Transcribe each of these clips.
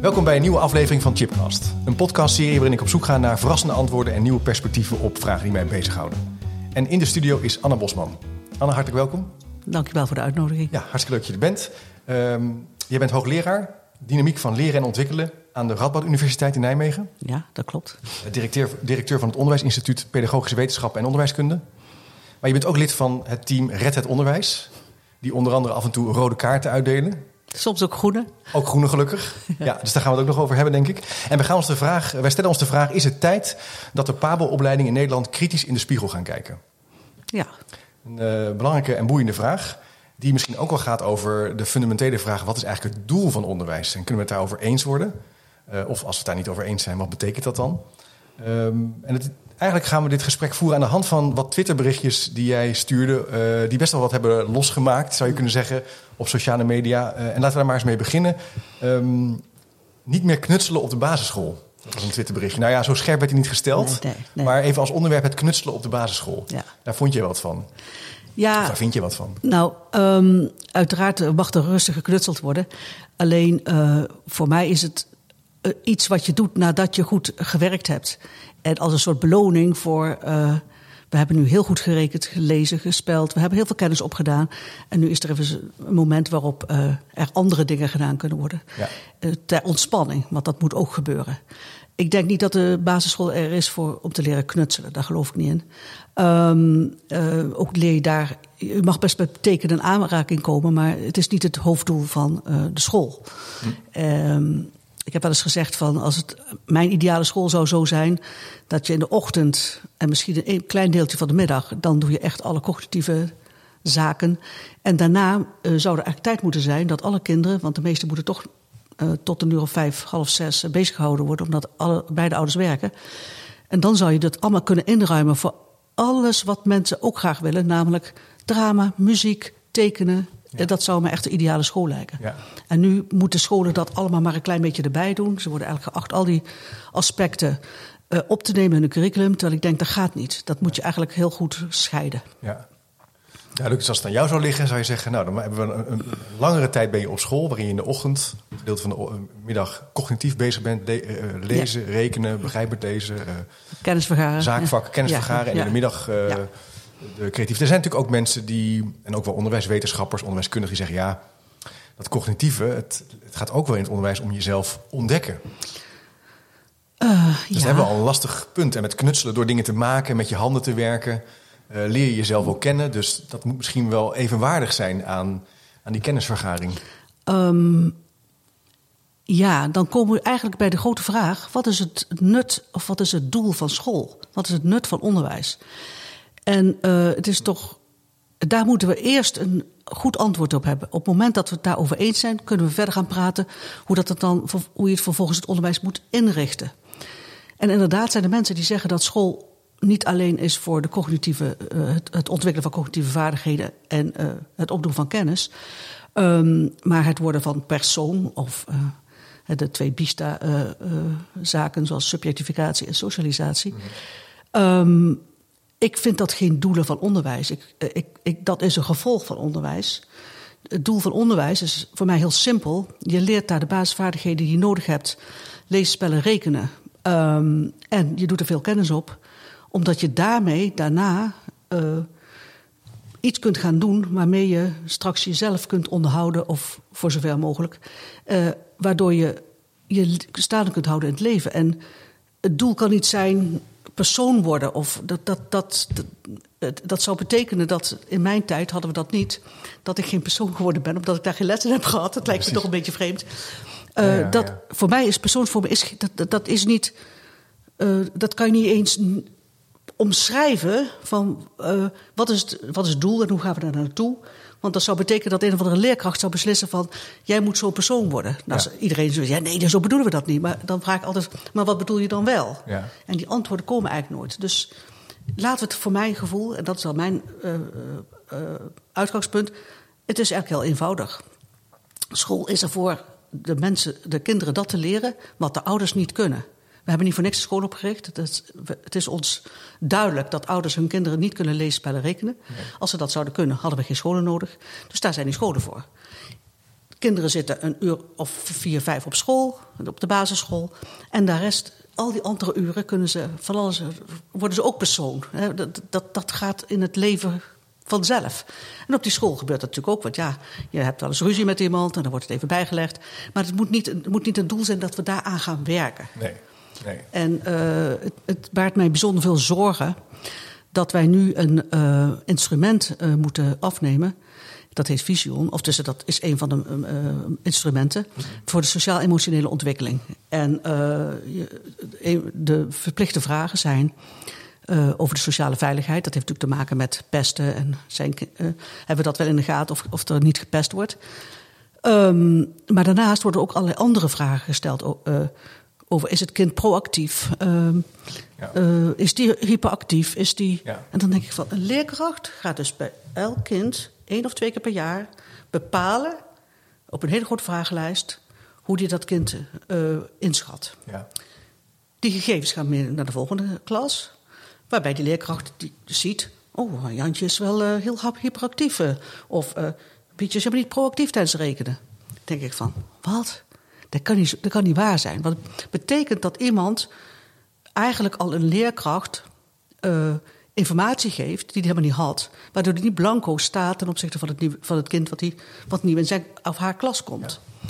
Welkom bij een nieuwe aflevering van Chipcast. Een podcastserie waarin ik op zoek ga naar verrassende antwoorden en nieuwe perspectieven op vragen die mij bezighouden. En in de studio is Anna Bosman. Anna, hartelijk welkom. Dankjewel voor de uitnodiging. Ja, hartstikke leuk dat je er bent. Jij bent hoogleraar dynamiek van leren en ontwikkelen aan de Radboud Universiteit in Nijmegen. Ja, dat klopt. Directeur van het Onderwijsinstituut Pedagogische Wetenschappen en Onderwijskunde. Maar je bent ook lid van het team Red het Onderwijs, die onder andere af en toe rode kaarten uitdelen. Soms ook groene. Ook groene, gelukkig. Ja, dus daar gaan we het ook nog over hebben, denk ik. En wij stellen ons de vraag, is het tijd dat de PABO-opleiding in Nederland kritisch in de spiegel gaan kijken? Ja. Een belangrijke en boeiende vraag, die misschien ook wel gaat over de fundamentele vraag, wat is eigenlijk het doel van onderwijs? En kunnen we het daarover eens worden? Of als we het daar niet over eens zijn, wat betekent dat dan? Eigenlijk gaan we dit gesprek voeren aan de hand van wat Twitterberichtjes die jij stuurde, die best wel wat hebben losgemaakt, zou je kunnen zeggen, op sociale media. En laten we daar maar eens mee beginnen. Niet meer knutselen op de basisschool. Dat was een Twitterberichtje. Nou ja, zo scherp werd hij niet gesteld. Nee. Maar even als onderwerp het knutselen op de basisschool. Ja. Daar vond je wat van. Ja, daar vind je wat van. Nou, uiteraard mag er rustig geknutseld worden. Alleen voor mij is het iets wat je doet nadat je goed gewerkt hebt. En als een soort beloning voor, we hebben nu heel goed gerekend, gelezen, gespeld. We hebben heel veel kennis opgedaan. En nu is er even een moment waarop er andere dingen gedaan kunnen worden. Ja. Ter ontspanning, want dat moet ook gebeuren. Ik denk niet dat de basisschool er is om te leren knutselen. Daar geloof ik niet in. Ook leer je daar. Je mag best met tekenen en aanraking komen, maar het is niet het hoofddoel van de school. Ik heb wel eens gezegd van, mijn ideale school zou zo zijn dat je in de ochtend en misschien een klein deeltje van de middag, dan doe je echt alle cognitieve zaken. En daarna zou er eigenlijk tijd moeten zijn dat alle kinderen, want de meesten moeten toch tot een uur of 5, half 6 bezig gehouden worden, omdat beide ouders werken. En dan zou je dat allemaal kunnen inruimen voor alles wat mensen ook graag willen, namelijk drama, muziek, tekenen. Ja. Dat zou me echt de ideale school lijken. Ja. En nu moeten scholen dat allemaal maar een klein beetje erbij doen. Ze worden eigenlijk geacht al die aspecten op te nemen in hun curriculum. Terwijl ik denk, dat gaat niet. Dat moet je eigenlijk heel goed scheiden. Ja. Duidelijk, dus als het aan jou zou liggen, zou je zeggen, nou, dan hebben we een langere tijd ben je op school, waarin je in de ochtend, een gedeelte van de middag, cognitief bezig bent. Lezen, ja, rekenen, begrijpen lezen. Kennis vergaren. Zaakvakken, kennis vergaren. Ja. En in de middag de creatief. Er zijn natuurlijk ook mensen die, en ook wel onderwijswetenschappers, onderwijskundigen, die zeggen, ja, dat cognitieve, het gaat ook wel in het onderwijs om jezelf ontdekken. Dus ja, dat hebben we al een lastig punt. En met knutselen, door dingen te maken, met je handen te werken, leer je jezelf ook kennen. Dus dat moet misschien wel evenwaardig zijn aan die kennisvergaring. Ja, dan komen we eigenlijk bij de grote vraag, wat is het nut of wat is het doel van school? Wat is het nut van onderwijs? En het is toch, daar moeten we eerst een goed antwoord op hebben. Op het moment dat we het daarover eens zijn, kunnen we verder gaan praten hoe je het vervolgens het onderwijs moet inrichten. En inderdaad zijn er mensen die zeggen dat school niet alleen is voor de cognitieve, het ontwikkelen van cognitieve vaardigheden en het opdoen van kennis, maar het worden van persoon of de twee BISTA-zaken zoals subjectificatie en socialisatie. Ik vind dat geen doelen van onderwijs. Dat is een gevolg van onderwijs. Het doel van onderwijs is voor mij heel simpel. Je leert daar de basisvaardigheden die je nodig hebt. Lezen, spellen, rekenen. En je doet er veel kennis op. Omdat je daarna iets kunt gaan doen waarmee je straks jezelf kunt onderhouden, of voor zover mogelijk. Waardoor je je staande kunt houden in het leven. En het doel kan niet zijn persoon worden. Of dat zou betekenen dat in mijn tijd hadden we dat niet. Dat ik geen persoon geworden ben, omdat ik daar geen lessen heb gehad. Dat lijkt me toch een beetje vreemd. Voor mij is persoonsvorming dat is niet. Dat kan je niet eens omschrijven van wat is het doel en hoe gaan we daar naartoe. Want dat zou betekenen dat een of andere leerkracht zou beslissen van... jij moet zo'n persoon worden. Nou, ja. Iedereen zegt, ja, nee, zo bedoelen we dat niet. Maar dan vraag ik altijd, maar wat bedoel je dan wel? Ja. En die antwoorden komen eigenlijk nooit. Dus laten we het voor mijn gevoel, en dat is al mijn uitgangspunt... het is eigenlijk heel eenvoudig. School is ervoor de mensen, de kinderen dat te leren wat de ouders niet kunnen. We hebben niet voor niks de school opgericht. Het is ons duidelijk dat ouders hun kinderen niet kunnen lezen, spellen, rekenen. Nee. Als ze dat zouden kunnen, hadden we geen scholen nodig. Dus daar zijn die scholen voor. Kinderen zitten een uur of 4, 5 op school, op de basisschool. En de rest, al die andere uren, kunnen ze van alles, worden ze ook persoon. Dat gaat in het leven vanzelf. En op die school gebeurt dat natuurlijk ook. Want ja, je hebt wel eens ruzie met iemand en dan wordt het even bijgelegd. Maar het moet niet een doel zijn dat we daaraan gaan werken. Nee. En het baart mij bijzonder veel zorgen dat wij nu een instrument moeten afnemen. Dat heet Vision, of tussen dat is een van de instrumenten voor de sociaal-emotionele ontwikkeling. En de verplichte vragen zijn over de sociale veiligheid. Dat heeft natuurlijk te maken met pesten. En hebben we dat wel in de gaten of er niet gepest wordt? Maar daarnaast worden ook allerlei andere vragen gesteld over is het kind proactief? Is die hyperactief? Is die... Ja. En dan denk ik van, een leerkracht gaat dus bij elk kind 1 of 2 keer per jaar bepalen op een hele grote vragenlijst hoe die dat kind inschat. Ja. Die gegevens gaan mee naar de volgende klas, waarbij die leerkracht die ziet, oh, Jantje is wel heel hyperactief. Of Pietje is helemaal niet proactief tijdens rekenen. Dan denk ik van, wat? Dat kan niet waar zijn. Want het betekent dat iemand eigenlijk al een leerkracht informatie geeft die hij helemaal niet had. Waardoor hij niet blanco staat ten opzichte van het kind wat nieuw in zijn of haar klas komt. Ja.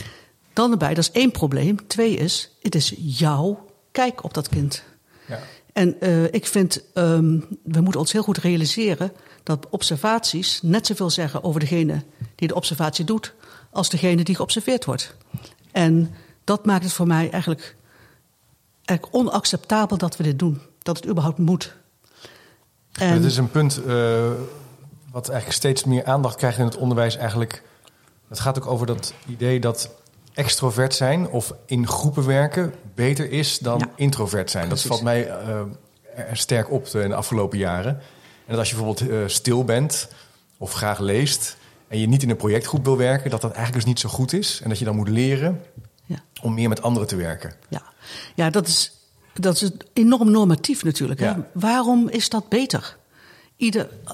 Dan erbij, dat is 1 probleem. 2 is, het is jouw kijk op dat kind. Ja. En ik vind, we moeten ons heel goed realiseren dat observaties net zoveel zeggen over degene die de observatie doet als degene die geobserveerd wordt. En dat maakt het voor mij eigenlijk onacceptabel dat we dit doen. Dat het überhaupt moet. En het is een punt wat eigenlijk steeds meer aandacht krijgt in het onderwijs. Eigenlijk, het gaat ook over dat idee dat extrovert zijn of in groepen werken beter is dan introvert zijn. Precies. Dat valt mij sterk op in de afgelopen jaren. En dat als je bijvoorbeeld stil bent of graag leest en je niet in een projectgroep wil werken, dat eigenlijk dus niet zo goed is. En dat je dan moet leren om meer met anderen te werken. Ja, dat is enorm normatief natuurlijk. Ja. Waarom is dat beter?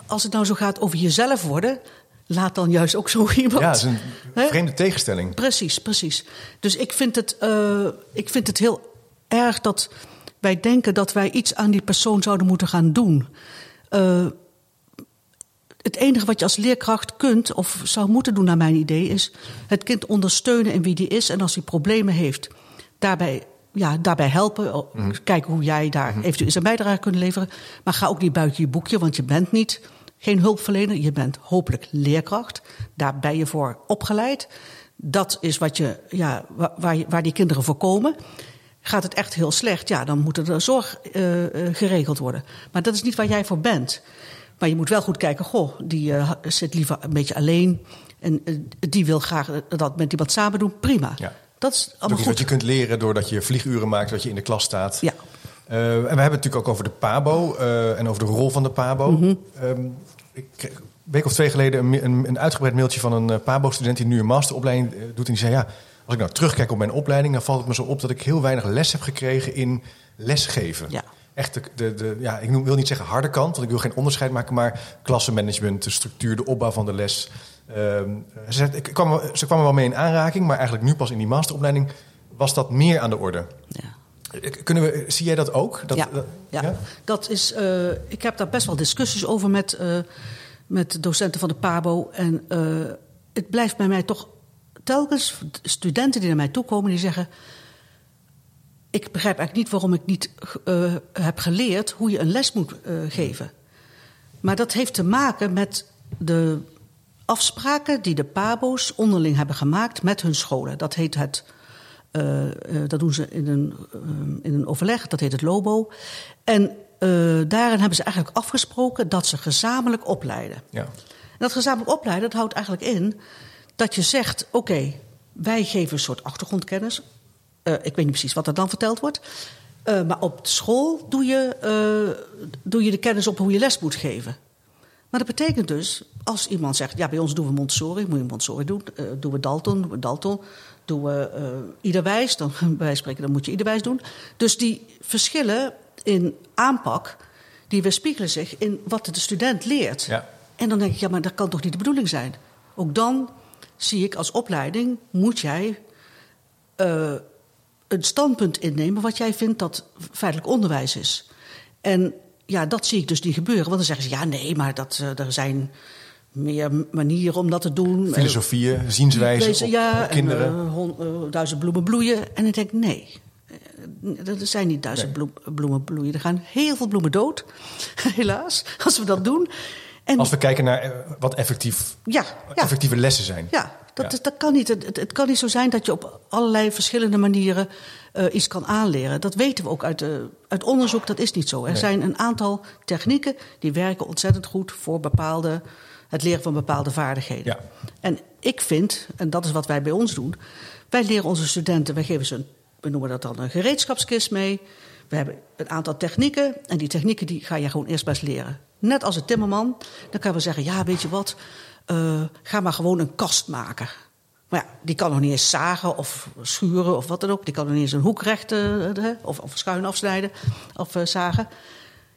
Als het nou zo gaat over jezelf worden, laat dan juist ook zo iemand. Ja, dat is een vreemde tegenstelling. Precies. Dus ik vind het heel erg dat wij denken dat wij iets aan die persoon zouden moeten gaan doen. Het enige wat je als leerkracht kunt of zou moeten doen, naar mijn idee, is het kind ondersteunen in wie die is. En als hij problemen heeft, daarbij helpen. Kijken hoe jij daar eventueel zijn bijdrage kunt leveren. Maar ga ook niet buiten je boekje, want je bent geen hulpverlener. Je bent hopelijk leerkracht. Daar ben je voor opgeleid. Dat is wat waar die kinderen voor komen. Gaat het echt heel slecht, ja, dan moet er zorg geregeld worden. Maar dat is niet waar jij voor bent. Maar je moet wel goed kijken, die zit liever een beetje alleen. En die wil graag dat met iemand samen doen. Prima. Ja. Dat is allemaal goed. Dat je kunt leren doordat je vlieguren maakt, dat je in de klas staat. Ja. En we hebben het natuurlijk ook over de PABO en over de rol van de PABO. Mm-hmm. Ik kreeg een week of 2 geleden een uitgebreid mailtje van een PABO-student die nu een masteropleiding doet. En die zei, ja, als ik nou terugkijk op mijn opleiding, dan valt het me zo op dat ik heel weinig les heb gekregen in lesgeven. Ja. Echt ik wil niet zeggen harde kant, want ik wil geen onderscheid maken, maar klassenmanagement, de structuur, de opbouw van de les. Ze kwamen wel mee in aanraking, maar eigenlijk nu pas in die masteropleiding was dat meer aan de orde. Ja. Zie jij dat ook? Dat is. Ik heb daar best wel discussies over met docenten van de PABO. En het blijft bij mij toch telkens studenten die naar mij toe komen die zeggen, ik begrijp eigenlijk niet waarom ik niet heb geleerd hoe je een les moet geven. Maar dat heeft te maken met de afspraken die de PABO's onderling hebben gemaakt met hun scholen. Dat heet het. Dat doen ze in een overleg, dat heet het LOBO. En daarin hebben ze eigenlijk afgesproken dat ze gezamenlijk opleiden. Ja. dat gezamenlijk opleiden, dat houdt eigenlijk in dat je zegt, oké, wij geven een soort achtergrondkennis. Ik weet niet precies wat er dan verteld wordt. Maar op school doe je de kennis op hoe je les moet geven. Maar dat betekent dus, als iemand zegt, ja, bij ons doen we Montessori, moet je Montessori doen. Doen we Dalton, doen we iederwijs, dan moet je iederwijs doen. Dus die verschillen in aanpak, die weerspiegelen zich in wat de student leert. Ja. En dan denk ik, ja, maar dat kan toch niet de bedoeling zijn? Ook dan zie ik als opleiding, moet jij een standpunt innemen wat jij vindt dat feitelijk onderwijs is. En ja, dat zie ik dus niet gebeuren. Want dan zeggen ze, ja, nee, maar dat, er zijn meer manieren om dat te doen. Filosofieën, zienswijzen op kinderen. En, 1000 bloemen bloeien. En ik denk, nee, er zijn niet 1000 bloemen bloeien. Er gaan heel veel bloemen dood, helaas, als we dat doen. En als we kijken naar wat effectieve lessen zijn. Ja, dat kan niet. Het kan niet zo zijn dat je op allerlei verschillende manieren iets kan aanleren. Dat weten we ook uit onderzoek, dat is niet zo. Er zijn een aantal technieken die werken ontzettend goed voor het leren van bepaalde vaardigheden. Ja. En ik vind, en dat is wat wij bij ons doen, wij leren onze studenten, wij geven ze we noemen dat dan een gereedschapskist mee. We hebben een aantal technieken en die technieken die ga je gewoon eerst best leren. Net als een timmerman, dan kan we zeggen, ja, weet je wat, ga maar gewoon een kast maken. Maar ja, die kan nog niet eens zagen of schuren of wat dan ook. Die kan nog niet eens een hoek recht of schuin afsnijden of zagen.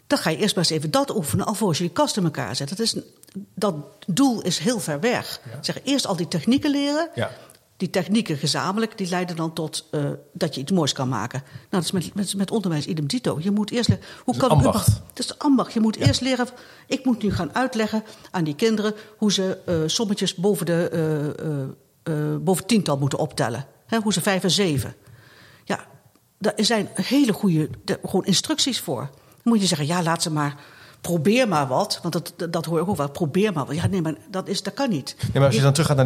Dan ga je eerst maar eens even dat oefenen, alvorens je die kast in elkaar zet. Dat doel is heel ver weg. Ja. Zeg, eerst al die technieken leren. Ja. Die technieken gezamenlijk, die leiden dan tot dat je iets moois kan maken. Nou, dat is met onderwijs idem dito. Je moet eerst het is de ambacht. Je moet eerst leren. Ik moet nu gaan uitleggen aan die kinderen hoe ze sommetjes boven tiental moeten optellen. Hoe ze 5 en 7. Ja, daar zijn hele goede gewoon instructies voor. Dan moet je zeggen, ja, laat ze maar. Probeer maar wat, want dat hoor ik ook wel. Probeer maar wat. Ja, nee, maar dat kan niet. Nee, maar als je dan teruggaat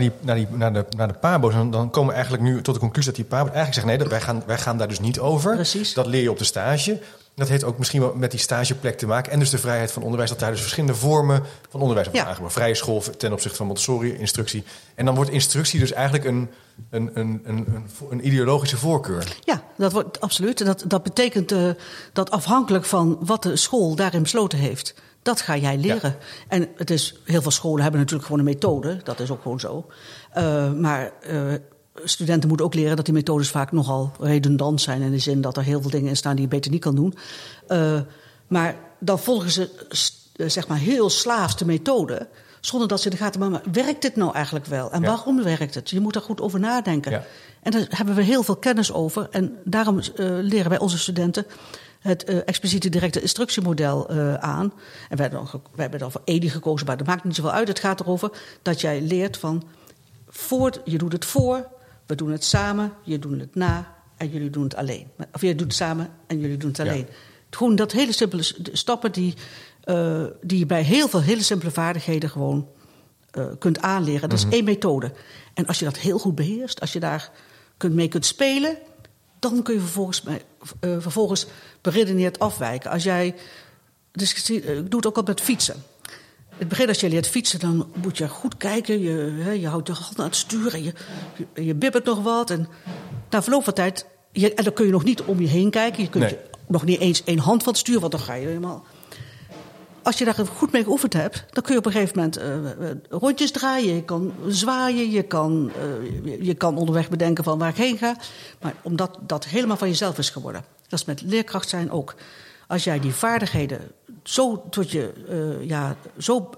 naar de PABO's, dan komen we eigenlijk nu tot de conclusie dat die PABO's eigenlijk zeggen, nee, wij gaan daar dus niet over. Precies. Dat leer je op de stage. Dat heeft ook misschien wel met die stageplek te maken. En dus de vrijheid van onderwijs, dat daar dus verschillende vormen van onderwijs op aangebracht. Vrije school ten opzichte van Montessori, instructie. En dan wordt instructie dus eigenlijk een ideologische voorkeur. Ja, dat wordt absoluut. Dat betekent dat afhankelijk van wat de school daarin besloten heeft, dat ga jij leren. Ja. En heel veel scholen hebben natuurlijk gewoon een methode. Dat is ook gewoon zo. Studenten moeten ook leren dat die methodes vaak nogal redundant zijn, in de zin dat er heel veel dingen in staan die je beter niet kan doen. Maar dan volgen ze zeg maar heel slaafs de methode, zonder dat ze in de gaten hebben, maar werkt dit nou eigenlijk wel? En waarom werkt het? Je moet daar goed over nadenken. Ja. En daar hebben we heel veel kennis over. En daarom leren wij onze studenten het expliciete directe instructiemodel aan. En wij hebben dan voor EDI gekozen, maar dat maakt niet zoveel uit. Het gaat erover dat jij leert van, je doet het voor. We doen het samen, je doet het na en jullie doen het alleen. Of je doet het samen en jullie doen het alleen. Ja. Gewoon dat hele simpele stappen die je bij heel veel hele simpele vaardigheden gewoon kunt aanleren. Dat is één methode. En als je dat heel goed beheerst, als je daar mee kunt spelen, dan kun je vervolgens beredeneerd afwijken. Als jij, dus ik doe het ook al met fietsen. In het begin, als je leert fietsen, dan moet je goed kijken. Je houdt je handen aan het sturen, je bibbert nog wat. En na verloop van tijd, en dan kun je nog niet om je heen kijken. Je kunt nog niet eens één hand van het sturen, want dan ga je helemaal. Als je daar goed mee geoefend hebt, dan kun je op een gegeven moment rondjes draaien. Je kan zwaaien, je kan onderweg bedenken van waar ik heen ga. Maar omdat dat helemaal van jezelf is geworden. Dat is met leerkracht zijn ook. Als jij die vaardigheden zo tot je zo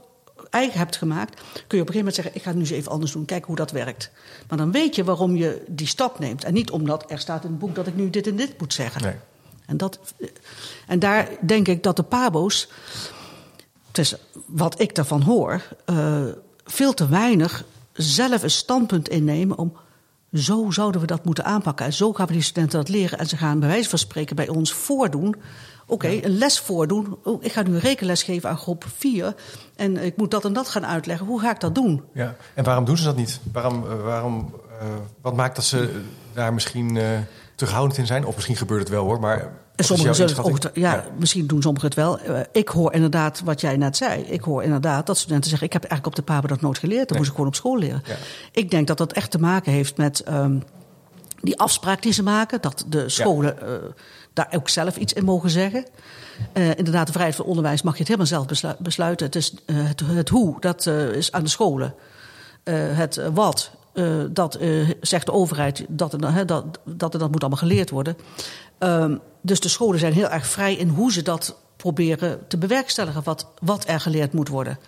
eigen hebt gemaakt, kun je op een gegeven moment zeggen, ik ga het nu eens even anders doen, kijken hoe dat werkt. Maar dan weet je waarom je die stap neemt. En niet omdat er staat in het boek dat ik nu dit en dit moet zeggen. Nee. En daar denk ik dat de PABO's, het is wat ik daarvan hoor, veel te weinig zelf een standpunt innemen om, zo zouden we dat moeten aanpakken. En zo gaan we die studenten dat leren. En ze gaan bij wijze van spreken bij ons voordoen. Oké, een les voordoen. Oh, ik ga nu een rekenles geven aan groep 4. En ik moet dat en dat gaan uitleggen. Hoe ga ik dat doen? Ja. En waarom doen ze dat niet? Wat maakt dat ze daar misschien terughoudend in zijn? Of misschien gebeurt het wel hoor. Maar En sommigen zullen het misschien doen sommigen het wel. Ik hoor inderdaad wat jij net zei. Ik hoor inderdaad dat studenten zeggen... ik heb eigenlijk op de PABO dat nooit geleerd. Dat moest ik gewoon op school leren. Ja. Ik denk dat dat echt te maken heeft met die afspraak die ze maken. Dat de scholen daar ook zelf iets in mogen zeggen. Inderdaad, de vrijheid van onderwijs mag je het helemaal zelf besluiten. Het is het hoe, dat is aan de scholen. Het wat... dat zegt de overheid dat dat moet allemaal geleerd worden. Dus de scholen zijn heel erg vrij in hoe ze dat proberen te bewerkstelligen. Wat er geleerd moet worden.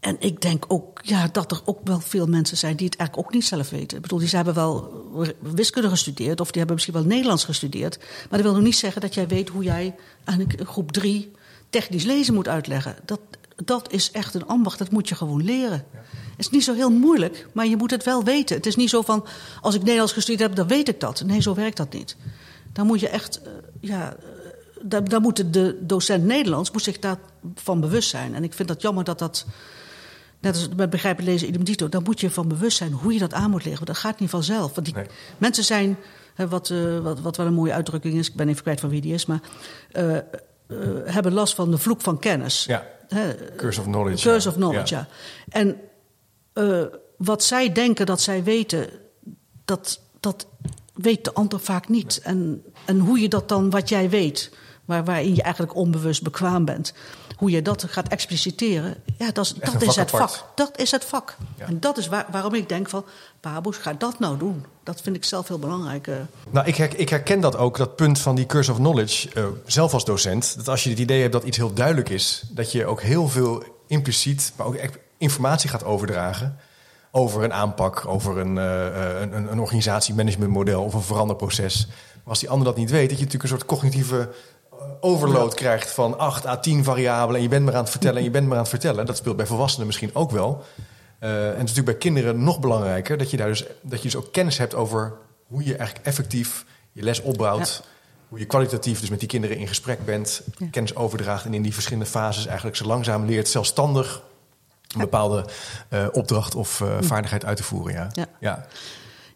En ik denk ook dat er ook wel veel mensen zijn die het eigenlijk ook niet zelf weten. Ik bedoel, die hebben wel wiskunde gestudeerd... of die hebben misschien wel Nederlands gestudeerd. Maar dat wil nog niet zeggen dat jij weet hoe jij aan groep 3 technisch lezen moet uitleggen. Dat is echt een ambacht, dat moet je gewoon leren. Ja. Het is niet zo heel moeilijk, maar je moet het wel weten. Het is niet zo van, als ik Nederlands gestudeerd heb, dan weet ik dat. Nee, zo werkt dat niet. Dan moet je echt, dan moet de docent Nederlands moet zich daarvan bewust zijn. En ik vind dat jammer dat, net als met begrijpen lezen idem dito... dan moet je van bewust zijn hoe je dat aan moet leren. Want dat gaat niet vanzelf. Want mensen zijn, wat wel een mooie uitdrukking is... ik ben even kwijt van wie die is, maar... hebben last van de vloek van kennis. Ja. Curse of knowledge. Curse of knowledge, En wat zij denken dat zij weten, dat weet de ander vaak niet. Nee. En hoe je dat dan, wat jij weet, waarin je eigenlijk onbewust bekwaam bent... hoe je dat gaat expliciteren, dat is het vak. Dat is het vak. Ja. En dat is waarom ik denk van, Pabo's, ga dat nou doen. Dat vind ik zelf heel belangrijk. Nou, ik herken dat ook, dat punt van die curse of knowledge, zelf als docent. Dat als je het idee hebt dat iets heel duidelijk is... dat je ook heel veel impliciet, maar ook echt informatie gaat overdragen... over een aanpak, over een organisatiemanagementmodel of een veranderproces. Maar als die ander dat niet weet, dat je natuurlijk een soort cognitieve... overload krijgt van 8 à 10 variabelen... en je bent maar aan het vertellen en je bent maar aan het vertellen. Dat speelt bij volwassenen misschien ook wel. En het is natuurlijk bij kinderen nog belangrijker... dat je dus ook kennis hebt over hoe je eigenlijk effectief je les opbouwt... hoe je kwalitatief dus met die kinderen in gesprek bent... kennis overdraagt en in die verschillende fases eigenlijk zo langzaam leert... zelfstandig een bepaalde opdracht of vaardigheid uit te voeren.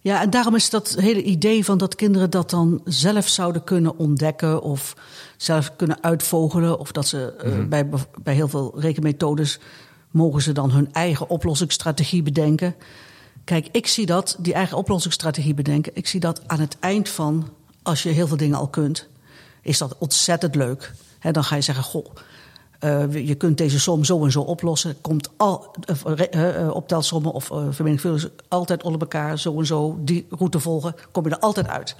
Ja, en daarom is dat hele idee van dat kinderen dat dan zelf zouden kunnen ontdekken... of zelf kunnen uitvogelen. Of dat ze bij heel veel rekenmethodes... mogen ze dan hun eigen oplossingsstrategie bedenken. Kijk, ik zie dat, die eigen oplossingsstrategie bedenken... ik zie dat aan het eind van, als je heel veel dingen al kunt... is dat ontzettend leuk. He, dan ga je zeggen, goh... je kunt deze som zo en zo oplossen. Komt al optelsommen of vermenigvuldigingen altijd onder elkaar, zo en zo, die route volgen, kom je er altijd uit.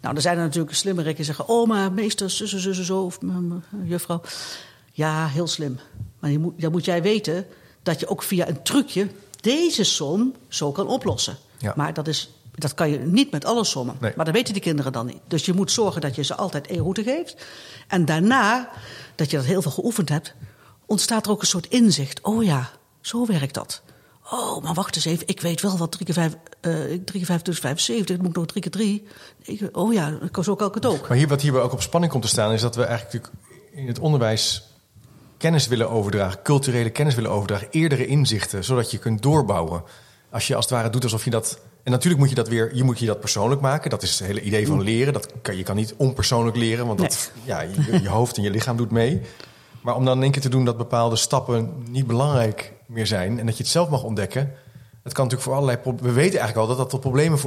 Nou, dan zijn er natuurlijk slimmerikken die zeggen... oh, maar meester, zo, of juffrouw. Ja, heel slim. Maar dan moet jij weten dat je ook via een trucje... deze som zo kan oplossen. Ja. Maar dat kan je niet met alle sommen. Nee. Maar dat weten die kinderen dan niet. Dus je moet zorgen dat je ze altijd één route geeft. En daarna, dat je dat heel veel geoefend hebt... ontstaat er ook een soort inzicht. Oh ja, zo werkt dat. Oh, maar wacht eens even. Ik weet wel wat 3 keer 5 is 75. Dan moet ik nog 3 keer 3. Oh ja, zo kan ik het ook. Maar wat hierbij ook op spanning komt te staan... is dat we eigenlijk in het onderwijs... kennis willen overdragen, culturele kennis willen overdragen... eerdere inzichten, zodat je kunt doorbouwen. Als je als het ware doet alsof je dat... En natuurlijk moet je dat weer, je moet je dat persoonlijk maken. Dat is het hele idee van leren. Je kan niet onpersoonlijk leren, want je hoofd en je lichaam doet mee. Maar om dan in één keer te doen dat bepaalde stappen niet belangrijk meer zijn... en dat je het zelf mag ontdekken, dat kan natuurlijk voor allerlei... We weten eigenlijk al dat dat tot problemen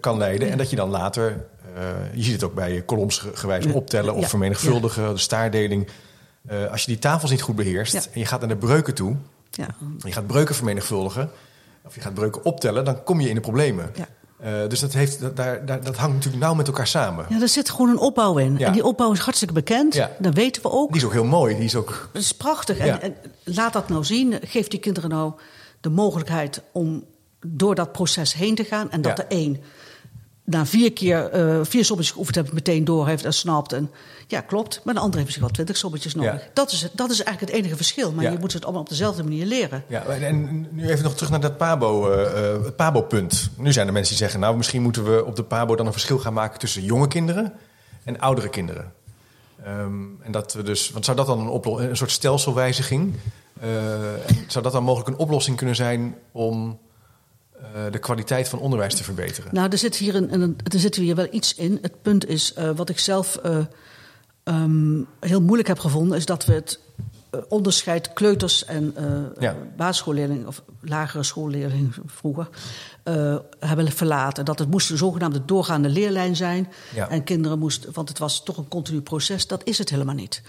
kan leiden... en dat je dan later, je ziet het ook bij kolomsgewijs optellen... of vermenigvuldigen, de staardeling. Als je die tafels niet goed beheerst en je gaat naar de breuken toe... je gaat breuken vermenigvuldigen... of je gaat breuken optellen, dan kom je in de problemen. Ja. Dus dat hangt natuurlijk nauw met elkaar samen. Ja, er zit gewoon een opbouw in. Ja. En die opbouw is hartstikke bekend. Ja. Dat weten we ook. Die is ook heel mooi. Die is ook... Dat is prachtig. Ja. En laat dat nou zien. Geef die kinderen nou de mogelijkheid om door dat proces heen te gaan. En dat de één na 4 keer 4 sommetjes geoefend heeft... meteen door heeft en snapt. En, klopt. Maar de andere heeft misschien wel 20 sommetjes nodig. Ja. Dat is eigenlijk het enige verschil. Maar je moet het allemaal op dezelfde manier leren. Ja, en nu even nog terug naar dat PABO-punt. Nu zijn er mensen die zeggen... nou, misschien moeten we op de PABO dan een verschil gaan maken... tussen jonge kinderen en oudere kinderen. En dat we dus... Want zou dat dan een soort stelselwijziging... zou dat dan mogelijk een oplossing kunnen zijn om... de kwaliteit van onderwijs te verbeteren? Nou, er zit hier wel iets in. Het punt is, wat ik zelf heel moeilijk heb gevonden, is dat we het onderscheid kleuters en basisschoolleerlingen of lagere schoolleerlingen vroeger hebben verlaten. Dat het moest een zogenaamde doorgaande leerlijn zijn. Ja. En kinderen moesten, want het was toch een continu proces. Dat is het helemaal niet.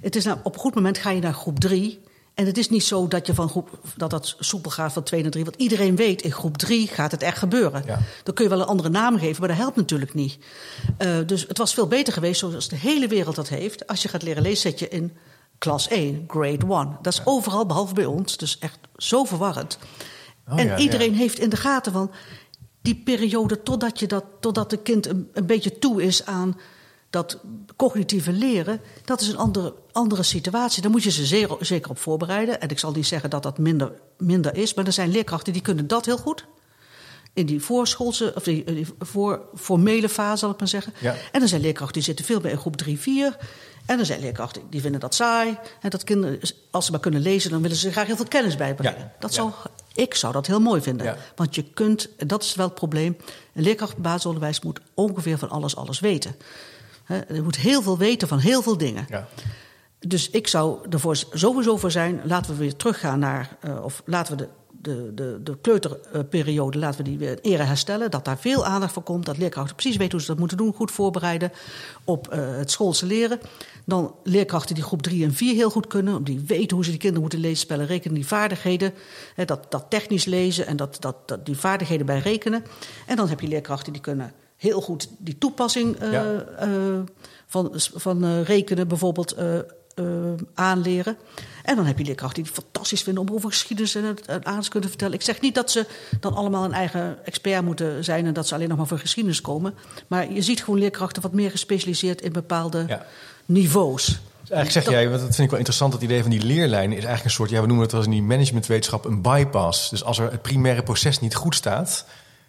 Het is nou, op een goed moment ga je naar groep 3. En het is niet zo dat je van groep dat soepel gaat van 2 naar 3. Want iedereen weet, in groep 3 gaat het echt gebeuren. Ja. Dan kun je wel een andere naam geven, maar dat helpt natuurlijk niet. Dus het was veel beter geweest, zoals de hele wereld dat heeft. Als je gaat leren lezen, zet je in klas 1, grade 1. Dat is overal, behalve bij ons. Dus echt zo verwarrend. Oh, en iedereen heeft in de gaten van die periode totdat de kind een beetje toe is aan dat cognitieve leren, dat is een andere situatie. Daar moet je ze zeker op voorbereiden. En ik zal niet zeggen dat dat minder is, maar er zijn leerkrachten die kunnen dat heel goed. In die voorschoolse, of die formele fase, zal ik maar zeggen. Ja. En er zijn leerkrachten die zitten veel meer in groep 3, 4. En er zijn leerkrachten die vinden dat saai. En dat kinderen, als ze maar kunnen lezen, dan willen ze graag heel veel kennis bijbrengen. Ja. Ik zou dat heel mooi vinden. Ja. Want je kunt, en dat is wel het probleem, een leerkracht basisonderwijs moet ongeveer van alles weten. Je moet heel veel weten van heel veel dingen. Ja. Dus ik zou ervoor sowieso voor zijn, laten we weer teruggaan naar, of laten we de kleuterperiode, laten we die weer in ere herstellen. Dat daar veel aandacht voor komt. Dat leerkrachten precies weten hoe ze dat moeten doen. Goed voorbereiden op het schoolse leren. Dan leerkrachten die groep 3 en 4 heel goed kunnen. Die weten hoe ze die kinderen moeten lezen, spellen, rekenen. Die vaardigheden, dat technisch lezen en die vaardigheden bij rekenen. En dan heb je leerkrachten die kunnen heel goed die toepassing van rekenen bijvoorbeeld aanleren. En dan heb je leerkrachten die het fantastisch vinden om over geschiedenis en aan te kunnen vertellen. Ik zeg niet dat ze dan allemaal een eigen expert moeten zijn en dat ze alleen nog maar voor geschiedenis komen. Maar je ziet gewoon leerkrachten wat meer gespecialiseerd in bepaalde niveaus. Eigenlijk zeg jij, want dat vind ik wel interessant, dat idee van die leerlijn is eigenlijk een soort, we noemen het als in die managementwetenschap een bypass. Dus als er het primaire proces niet goed staat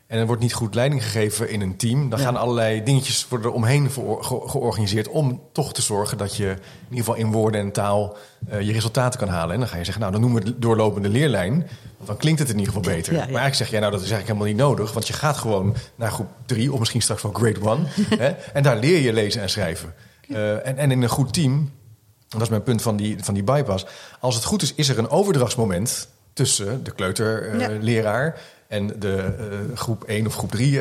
en er wordt niet goed leiding gegeven in een team, dan gaan allerlei dingetjes worden omheen georganiseerd om toch te zorgen dat je in ieder geval in woorden en taal je resultaten kan halen. En dan ga je zeggen, dan noemen we het doorlopende leerlijn, want dan klinkt het in ieder geval beter. Ja. Maar eigenlijk zeg jij, dat is eigenlijk helemaal niet nodig, want je gaat gewoon naar groep 3 of misschien straks wel grade 1. En daar leer je lezen en schrijven. En in een goed team, dat is mijn punt van die bypass, als het goed is er een overdrachtsmoment tussen de kleuterleraar en de groep 1 of groep 3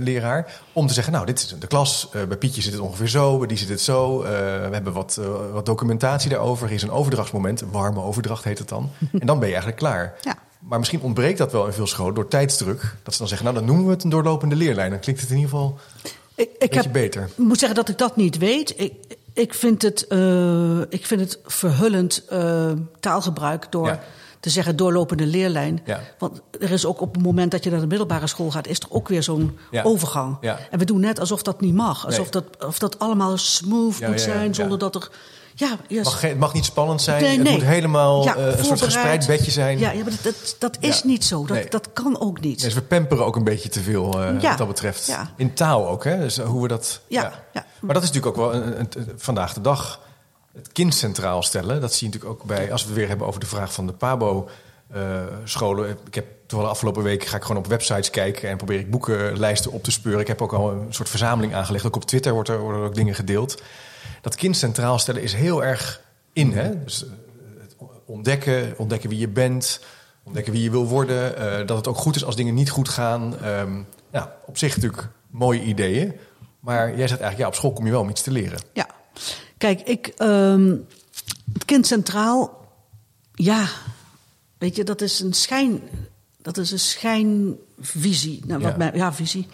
leraar, om te zeggen, dit is de klas. Bij Pietje zit het ongeveer zo, bij die zit het zo. We hebben wat documentatie daarover. Er is een overdrachtsmoment, een warme overdracht heet het dan. En dan ben je eigenlijk klaar. Ja. Maar misschien ontbreekt dat wel in veel scholen door tijdsdruk. Dat ze dan zeggen, dan noemen we het een doorlopende leerlijn. Dan klinkt het in ieder geval beter. Ik moet zeggen dat ik dat niet weet. Ik vind het verhullend taalgebruik door te zeggen doorlopende leerlijn. Ja. Want er is ook op het moment dat je naar de middelbare school gaat, is er ook weer zo'n overgang. Ja. En we doen net alsof dat niet mag. Alsof dat allemaal smooth moet zijn, zonder dat er... Het mag niet spannend zijn. Nee. Het moet helemaal een soort gespreid bedje zijn. Ja, maar dat is niet zo. Dat kan ook niet. Dus we pamperen ook een beetje te veel wat dat betreft. Ja. In taal ook, hè? Dus hoe we dat... Ja. Maar dat is natuurlijk ook wel vandaag de dag het kind centraal stellen. Dat zie je natuurlijk ook bij, als we het weer hebben over de vraag van de PABO-scholen. Ik heb de afgelopen week, ga ik gewoon op websites kijken en probeer ik boekenlijsten op te speuren. Ik heb ook al een soort verzameling aangelegd. Ook op Twitter worden er ook dingen gedeeld. Dat kind centraal stellen is heel erg in. Hè? Dus het ontdekken wie je bent, ontdekken wie je wil worden. Dat het ook goed is als dingen niet goed gaan. Op zich natuurlijk mooie ideeën. Maar jij zegt eigenlijk, op school kom je wel om iets te leren. Ja, kijk, het kind centraal, weet je, dat is een schijnvisie. Nou, visie.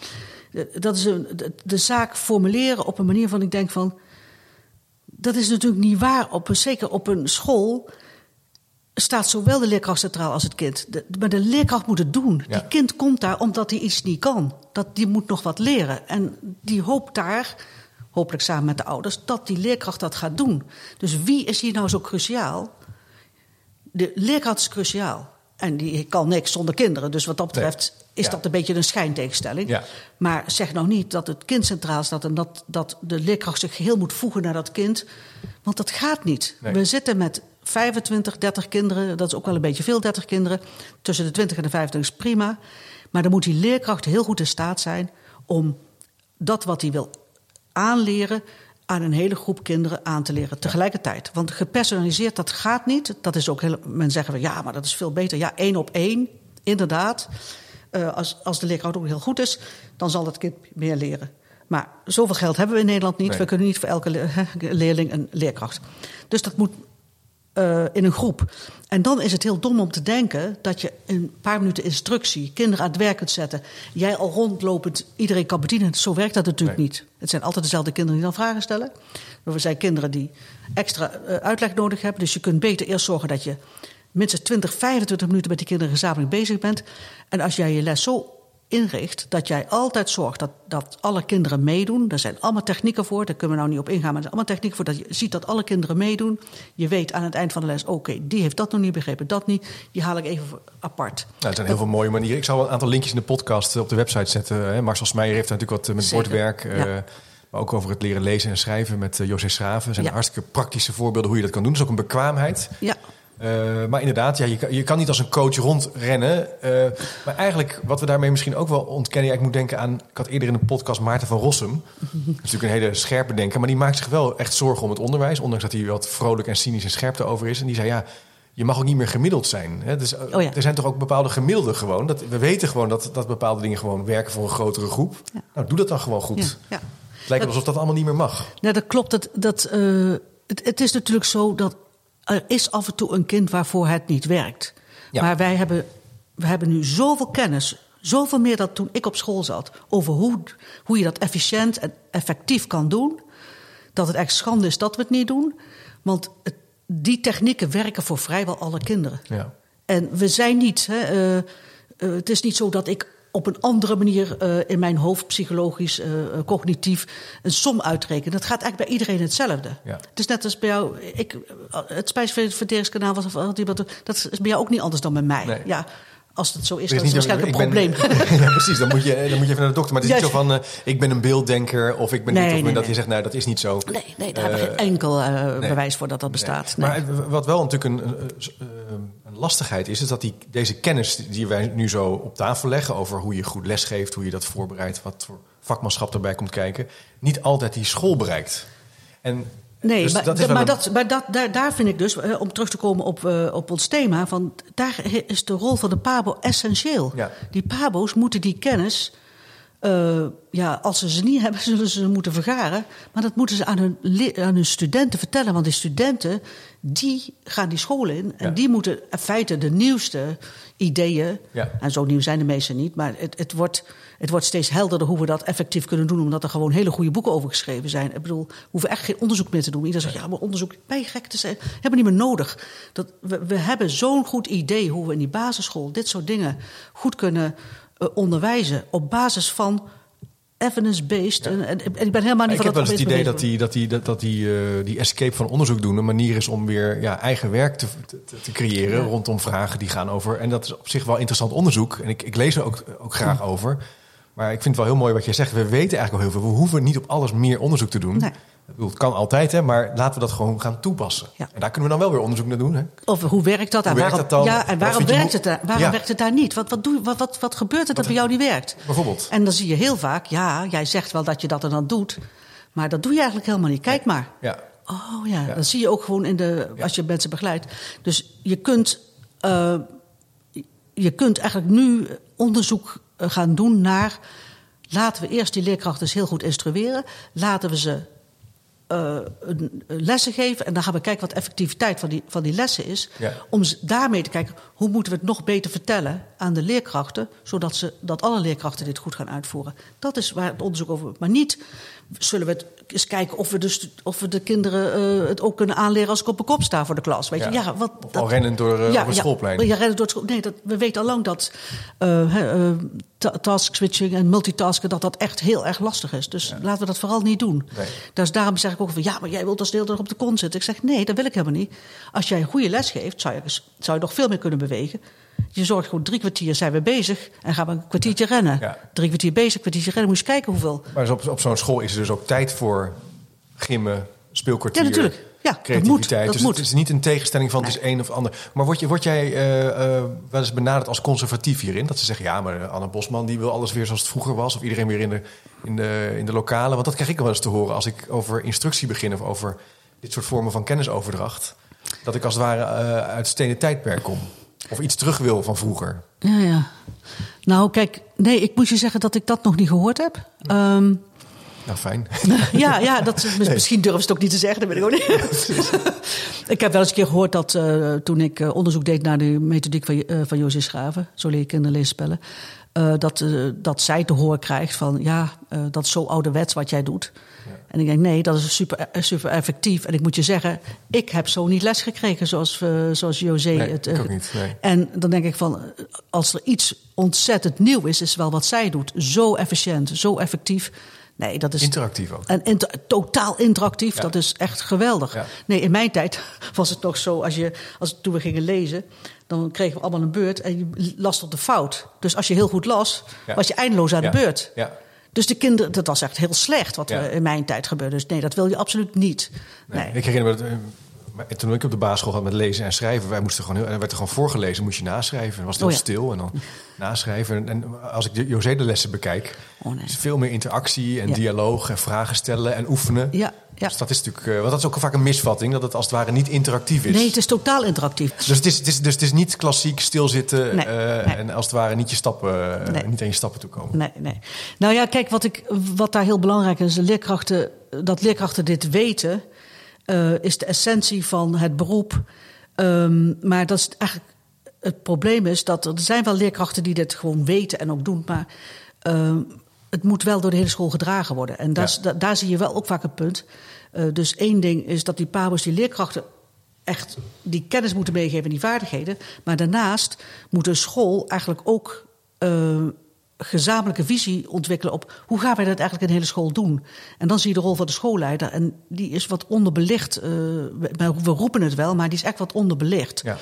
Dat is de zaak formuleren op een manier van, ik denk van, dat is natuurlijk niet waar. Zeker op een school staat zowel de leerkracht centraal als het kind. Maar de leerkracht moet het doen. Ja. Die kind komt daar omdat hij iets niet kan. Die moet nog wat leren. En die hoopt daar, hopelijk samen met de ouders, dat die leerkracht dat gaat doen. Dus wie is hier nou zo cruciaal? De leerkracht is cruciaal. En die kan niks zonder kinderen. Dus wat dat betreft is dat een beetje een schijntegenstelling. Ja. Maar zeg nou niet dat het kind centraal staat en dat de leerkracht zich geheel moet voegen naar dat kind. Want dat gaat niet. Nee. We zitten met 25, 30 kinderen. Dat is ook wel een beetje veel, 30 kinderen. Tussen de 20 en de 25 is prima. Maar dan moet die leerkracht heel goed in staat zijn om dat wat hij wil aanleren aan een hele groep kinderen aan te leren tegelijkertijd. Want gepersonaliseerd, dat gaat niet. Dat is ook heel, men zeggen we, ja, maar dat is veel beter. Ja, 1 op 1, inderdaad. Als de leerkracht ook heel goed is, dan zal dat kind meer leren. Maar zoveel geld hebben we in Nederland niet. Nee. We kunnen niet voor elke leerling een leerkracht. Dus dat moet in een groep. En dan is het heel dom om te denken dat je een paar minuten instructie kinderen aan het werk kunt zetten. Jij al rondlopend, iedereen kan bedienen. Zo werkt dat natuurlijk niet. Het zijn altijd dezelfde kinderen die dan vragen stellen. Er zijn kinderen die extra uitleg nodig hebben. Dus je kunt beter eerst zorgen dat je minstens 20, 25 minuten met die kinderen gezamenlijk bezig bent. En als jij je les zo inricht dat jij altijd zorgt dat alle kinderen meedoen. Daar zijn allemaal technieken voor, daar kunnen we nou niet op ingaan, maar er zijn allemaal technieken voor dat je ziet dat alle kinderen meedoen. Je weet aan het eind van de les, oké, die heeft dat nog niet begrepen, dat niet. Die haal ik even apart. Nou, het zijn heel veel mooie manieren. Ik zou wel een aantal linkjes in de podcast op de website zetten. Hè? Marcel Smeijer heeft natuurlijk wat met woordwerk. Maar ook over het leren lezen en schrijven met José Schraven. Er zijn hartstikke praktische voorbeelden hoe je dat kan doen. Dat is ook een bekwaamheid. Ja. Maar inderdaad, je kan niet als een coach rondrennen. Maar eigenlijk, wat we daarmee misschien ook wel ontkennen... Ik moet denken aan, ik had eerder in de podcast Maarten van Rossem. Dat is natuurlijk een hele scherpe denker. Maar die maakt zich wel echt zorgen om het onderwijs. Ondanks dat hij wat vrolijk en cynisch en scherp erover is. En die zei, ja, je mag ook niet meer gemiddeld zijn. Hè? Dus, er zijn toch ook bepaalde gemiddelden gewoon. We weten gewoon dat bepaalde dingen gewoon werken voor een grotere groep. Ja. Nou, doe dat dan gewoon goed. Ja. Het lijkt alsof dat allemaal niet meer mag. Ja, dat klopt. Het is natuurlijk zo dat... Er is af en toe een kind waarvoor het niet werkt. Ja. Maar we hebben nu zoveel kennis, zoveel meer dan toen ik op school zat, over hoe je dat efficiënt en effectief kan doen, dat het echt schande is dat we het niet doen. Want die technieken werken voor vrijwel alle kinderen. Ja. En we zijn niet... het is niet zo dat ik op een andere manier in mijn hoofd, psychologisch, cognitief, een som uitrekenen. Dat gaat eigenlijk bij iedereen hetzelfde. Ja. Het is net als bij jou, het spijsverteringskanaal, dat is bij jou ook niet anders dan bij mij. Nee. Ja, als het zo is, dat is waarschijnlijk een probleem. Ja, precies, dan moet je even naar de dokter. Maar het is niet zo van, ik ben een beelddenker of ik ben je zegt, nou, dat is niet zo. Nee, daar hebben we geen enkel bewijs voor dat bestaat. Nee. Maar wat wel natuurlijk een lastigheid is dat deze kennis die wij nu zo op tafel leggen over hoe je goed lesgeeft, hoe je dat voorbereidt, wat voor vakmanschap erbij komt kijken, niet altijd die school bereikt. Daar vind ik dus, om terug te komen op ons thema, van daar is de rol van de PABO essentieel. Ja. Die PABO's moeten die kennis, als ze niet hebben, zullen ze moeten vergaren. Maar dat moeten ze aan hun studenten vertellen. Want die studenten, die gaan die school in. En die moeten in feite de nieuwste ideeën... Ja. En zo nieuw zijn de meesten niet. Maar het wordt steeds helderder hoe we dat effectief kunnen doen. Omdat er gewoon hele goede boeken over geschreven zijn. Ik bedoel, we hoeven echt geen onderzoek meer te doen. Iedereen zegt, maar onderzoek, bij gek te zijn, hebben we niet meer nodig. We hebben zo'n goed idee hoe we in die basisschool dit soort dingen goed kunnen onderwijzen. Op basis van evidence-based. Ja. En ik ben helemaal niet van dat. Ik heb wel eens het idee dat die escape van onderzoek doen een manier is om weer eigen werk te creëren rondom vragen die gaan over. En dat is op zich wel interessant onderzoek. En ik lees er ook graag over. Maar ik vind het wel heel mooi wat jij zegt. We weten eigenlijk al heel veel. We hoeven niet op alles meer onderzoek te doen. Nee. Het kan altijd, hè, maar laten we dat gewoon gaan toepassen. Ja. En daar kunnen we dan wel weer onderzoek naar doen. Hè? Of hoe werkt dat? Waarom werkt het daar niet? Wat gebeurt er dat bij jou niet werkt? Bijvoorbeeld. En dan zie je heel vaak, jij zegt wel dat je dat er dan doet. Maar dat doe je eigenlijk helemaal niet. Kijk maar. Ja. Oh ja, dat zie je ook gewoon als je mensen begeleidt. Dus je kunt eigenlijk nu onderzoek gaan doen naar... Laten we eerst die leerkrachten dus heel goed instrueren. Laten we ze... lessen geven. En dan gaan we kijken wat de effectiviteit van die lessen is. Ja. Om daarmee te kijken, hoe moeten we het nog beter vertellen aan de leerkrachten, zodat dat alle leerkrachten dit goed gaan uitvoeren. Dat is waar het onderzoek over gaat. Maar niet, zullen we het eens kijken of we de kinderen het ook kunnen aanleren als ik op mijn kop sta voor de klas. Weet je? Ja. Ja, al rennend door het schoolplein. Ja, rennend door het schoolplein. Nee, we weten al lang dat task switching en multitasken, dat echt heel erg lastig is. Dus laten we dat vooral niet doen. Nee. Dus daarom zeg ik ook van, maar jij wilt als deel erop op de kont zitten. Ik zeg, nee, dat wil ik helemaal niet. Als jij een goede les geeft, zou je nog veel meer kunnen bewegen. Je zorgt gewoon 3 kwartier zijn we bezig en gaan we een kwartiertje rennen. Ja. 3 kwartier bezig, kwartiertje rennen. Moet je eens kijken hoeveel. Maar op zo'n school is er dus ook tijd voor gimmen, speelkwartier. Ja, natuurlijk. Ja, creativiteit. Dat moet. Het is niet een tegenstelling van het is een of ander. Maar word jij wel eens benaderd als conservatief hierin? Dat ze zeggen, ja, maar Anna Bosman die wil alles weer zoals het vroeger was. Of iedereen weer in de lokale. Want dat krijg ik wel eens te horen als ik over instructie begin. Of over dit soort vormen van kennisoverdracht. Dat ik als het ware uit stenen tijdperk kom. Of iets terug wil van vroeger. Ja. Nou, kijk, nee, ik moet je zeggen dat ik dat nog niet gehoord heb. Nou, fijn. Ja, dat is, misschien durf ze het ook niet te zeggen. Dat weet ik ook niet. Ja, ik heb wel eens een keer gehoord dat toen ik onderzoek deed naar de methodiek van José Schraven, zo leer ik kinderen lezen spellen, dat zij te horen krijgt van dat is zo ouderwets wat jij doet. Ja. En ik denk, nee, dat is super, super effectief. En ik moet je zeggen, ik heb zo niet les gekregen zoals José. Nee, het, ik ook niet. Nee. En dan denk ik van, als er iets ontzettend nieuw is, is wel wat zij doet. Zo efficiënt, zo effectief. Nee, dat is interactief ook. En totaal interactief, Dat is echt geweldig. Ja. Nee, in mijn tijd was het nog zo, toen we gingen lezen, dan kregen we allemaal een beurt en je las tot de fout. Dus als je heel goed las, was je eindeloos aan de beurt. Ja. Dus de kinderen, dat was echt heel slecht wat er in mijn tijd gebeurde. Dus nee, dat wil je absoluut niet. Nee. Ik herinner me dat toen ik op de basisschool had met lezen en schrijven, werd er gewoon voorgelezen, moest je naschrijven. Dan was het stil en dan naschrijven. En als ik José de lessen bekijk, is veel meer interactie en dialoog en vragen stellen en oefenen. Ja. Dus dat is natuurlijk, want dat is ook vaak een misvatting, dat het als het ware niet interactief is. Nee, het is totaal interactief. Dus het is niet klassiek stilzitten en als het ware niet aan je stappen toekomen. Nee. Nou ja, kijk, wat daar heel belangrijk is, dat leerkrachten dit weten, is de essentie van het beroep. Maar dat is eigenlijk het probleem is dat er zijn wel leerkrachten die dit gewoon weten en ook doen, maar het moet wel door de hele school gedragen worden. En daar zie je wel ook vaak een punt. Dus één ding is dat die PABO's, die leerkrachten, echt die kennis moeten meegeven en die vaardigheden. Maar daarnaast moet de school eigenlijk ook gezamenlijke visie ontwikkelen op hoe gaan wij dat eigenlijk in de hele school doen. En dan zie je de rol van de schoolleider. En die is wat onderbelicht. We roepen het wel, maar die is echt wat onderbelicht. Ja.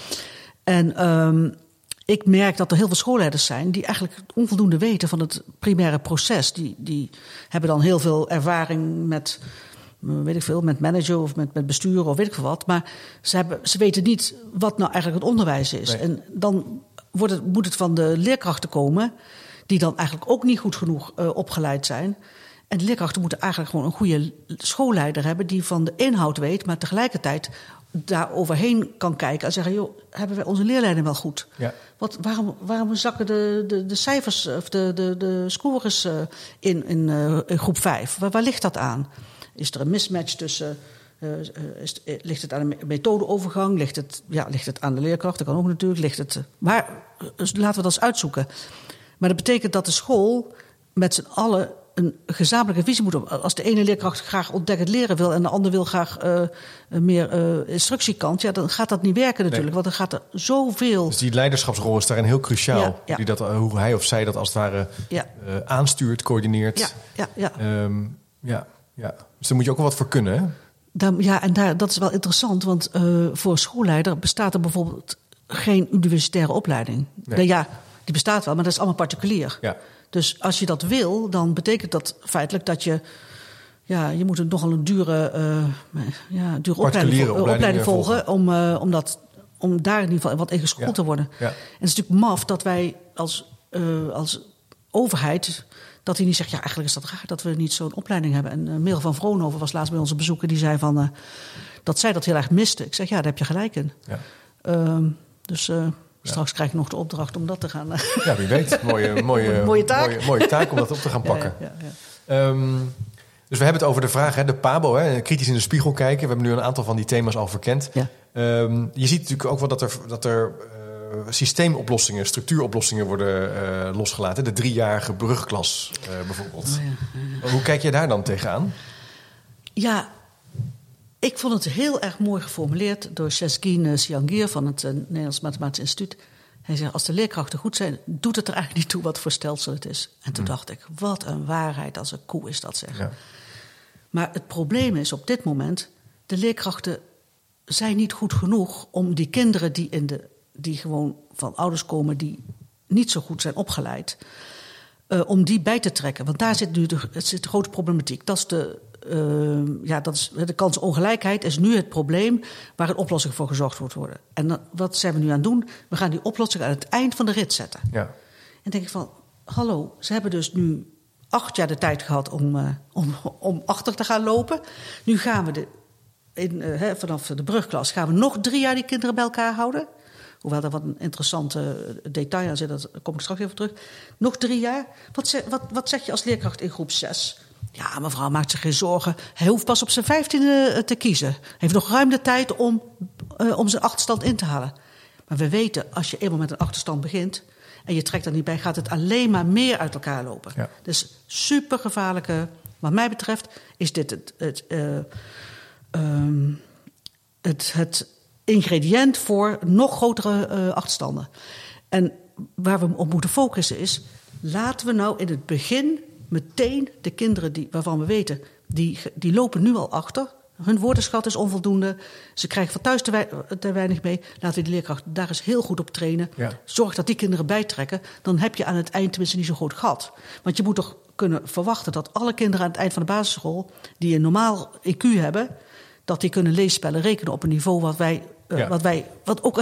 En ik merk dat er heel veel schoolleiders zijn die eigenlijk onvoldoende weten van het primaire proces. Die hebben dan heel veel ervaring met, met manager of met bestuur of weet ik veel wat. Maar ze weten niet wat nou eigenlijk het onderwijs is. Nee. En dan moet het van de leerkrachten komen, die dan eigenlijk ook niet goed genoeg opgeleid zijn. En de leerkrachten moeten eigenlijk gewoon een goede schoolleider hebben die van de inhoud weet, maar tegelijkertijd daar overheen kan kijken en zeggen, joh, hebben wij onze leerlijnen wel goed? Ja. Waarom zakken de cijfers of de scores in groep 5? Waar ligt dat aan? Is er een mismatch tussen? Ligt het aan de methodeovergang? Ligt het aan de leerkracht? Dat kan ook natuurlijk. Dus laten we dat eens uitzoeken. Maar dat betekent dat de school met z'n allen een gezamenlijke visie moet hebben. Als de ene leerkracht graag ontdekkend leren wil en de ander wil graag meer instructiekant, dan gaat dat niet werken natuurlijk. Nee. Want dan gaat er zoveel. Dus die leiderschapsrol is daarin heel cruciaal. Ja. Die hoe hij of zij dat als het ware aanstuurt, coördineert. Dus daar moet je ook wel wat voor kunnen, hè? Dat is wel interessant. Want voor schoolleider bestaat er bijvoorbeeld geen universitaire opleiding. Nee. Die bestaat wel, maar dat is allemaal particulier. Ja. Dus als je dat wil, dan betekent dat feitelijk dat je... je moet nogal een dure opleiding volgen om daar in ieder geval wat in geschoold te worden. Ja. En het is natuurlijk maf dat wij als overheid, dat hij niet zegt, eigenlijk is dat raar dat we niet zo'n opleiding hebben. En Merel van Vroonhoven was laatst bij onze bezoeker, die zei van dat zij dat heel erg miste. Ik zeg, daar heb je gelijk in. Ja. Straks krijg ik nog de opdracht om dat te gaan. Ja, wie weet. Mooie taak om dat op te gaan pakken. Ja. Dus we hebben het over de vraag, de PABO, kritisch in de spiegel kijken. We hebben nu een aantal van die thema's al verkend. Ja. Je ziet natuurlijk ook wel dat er systeemoplossingen, structuuroplossingen worden losgelaten. De 3-jarige brugklas bijvoorbeeld. Oh ja. Hoe kijk je daar dan tegenaan? Ja, ik vond het heel erg mooi geformuleerd door Shesguin Sjangir van het Nederlands Mathematisch Instituut. Hij zei, als de leerkrachten goed zijn, doet het er eigenlijk niet toe wat voor stelsel het is. En toen dacht ik, wat een waarheid als een koe is dat, zeg. Ja. Maar het probleem is op dit moment, de leerkrachten zijn niet goed genoeg om die kinderen die gewoon van ouders komen die niet zo goed zijn opgeleid, om die bij te trekken. Want daar zit nu de grote problematiek. Dat is de dat is, de kansongelijkheid is nu het probleem waar een oplossing voor gezocht moet worden. En dan, wat zijn we nu aan het doen? We gaan die oplossing aan het eind van de rit zetten. Ja. En denk ik van, hallo, ze hebben dus nu 8 jaar de tijd gehad om achter te gaan lopen. Nu gaan we vanaf de brugklas gaan we nog 3 jaar die kinderen bij elkaar houden. Hoewel daar wat een interessante detail aan zit, daar kom ik straks even terug. Nog 3 jaar. Wat zeg je als leerkracht in groep 6? Ja, mevrouw maakt zich geen zorgen. Hij hoeft pas op zijn 15e te kiezen. Hij heeft nog ruim de tijd om zijn achterstand in te halen. Maar we weten, als je eenmaal met een achterstand begint en je trekt er niet bij, gaat het alleen maar meer uit elkaar lopen. Ja. Dus super gevaarlijke, wat mij betreft, is dit het ingrediënt voor nog grotere achterstanden. En waar we op moeten focussen is, laten we nou in het begin meteen de kinderen waarvan we weten, die lopen nu al achter. Hun woordenschat is onvoldoende. Ze krijgen van thuis te weinig mee. Laten we de leerkracht daar eens heel goed op trainen. Ja. Zorg dat die kinderen bijtrekken. Dan heb je aan het eind tenminste niet zo groot gat. Want je moet toch kunnen verwachten dat alle kinderen aan het eind van de basisschool, die een normaal IQ hebben, dat die kunnen leesspellen rekenen op een niveau wat wij... Ja. Wat ook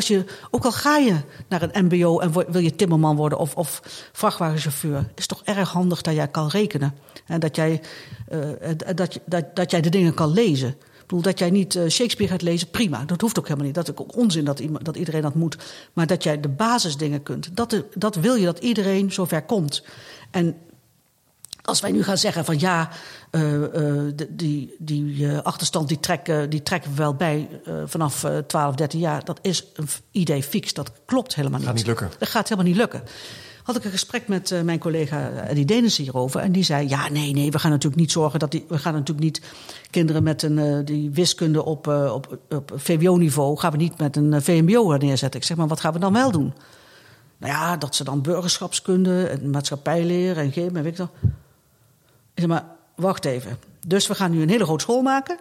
al ga je naar een mbo en wil je timmerman worden of vrachtwagenchauffeur, is toch erg handig dat jij kan rekenen. En dat jij de dingen kan lezen. Ik bedoel, dat jij niet Shakespeare gaat lezen, prima. Dat hoeft ook helemaal niet. Dat is ook onzin dat iedereen dat moet. Maar dat jij de basisdingen kunt. Dat wil je dat iedereen zover komt. En als wij nu gaan zeggen van achterstand trekken we wel bij vanaf 12, 13 jaar. Dat is een idee fix. Dat klopt helemaal niet. Dat gaat helemaal niet lukken. Had ik een gesprek met mijn collega Edi Denissen hierover. En die zei, nee, we gaan natuurlijk niet zorgen dat we gaan natuurlijk niet kinderen met die wiskunde op VWO-niveau, gaan we niet met een VMBO neerzetten. Ik zeg maar, wat gaan we dan wel doen? Nou ja, dat ze dan burgerschapskunde en maatschappijleer en gym en weet ik nog. Ik zeg maar, wacht even. Dus we gaan nu een hele grote school maken.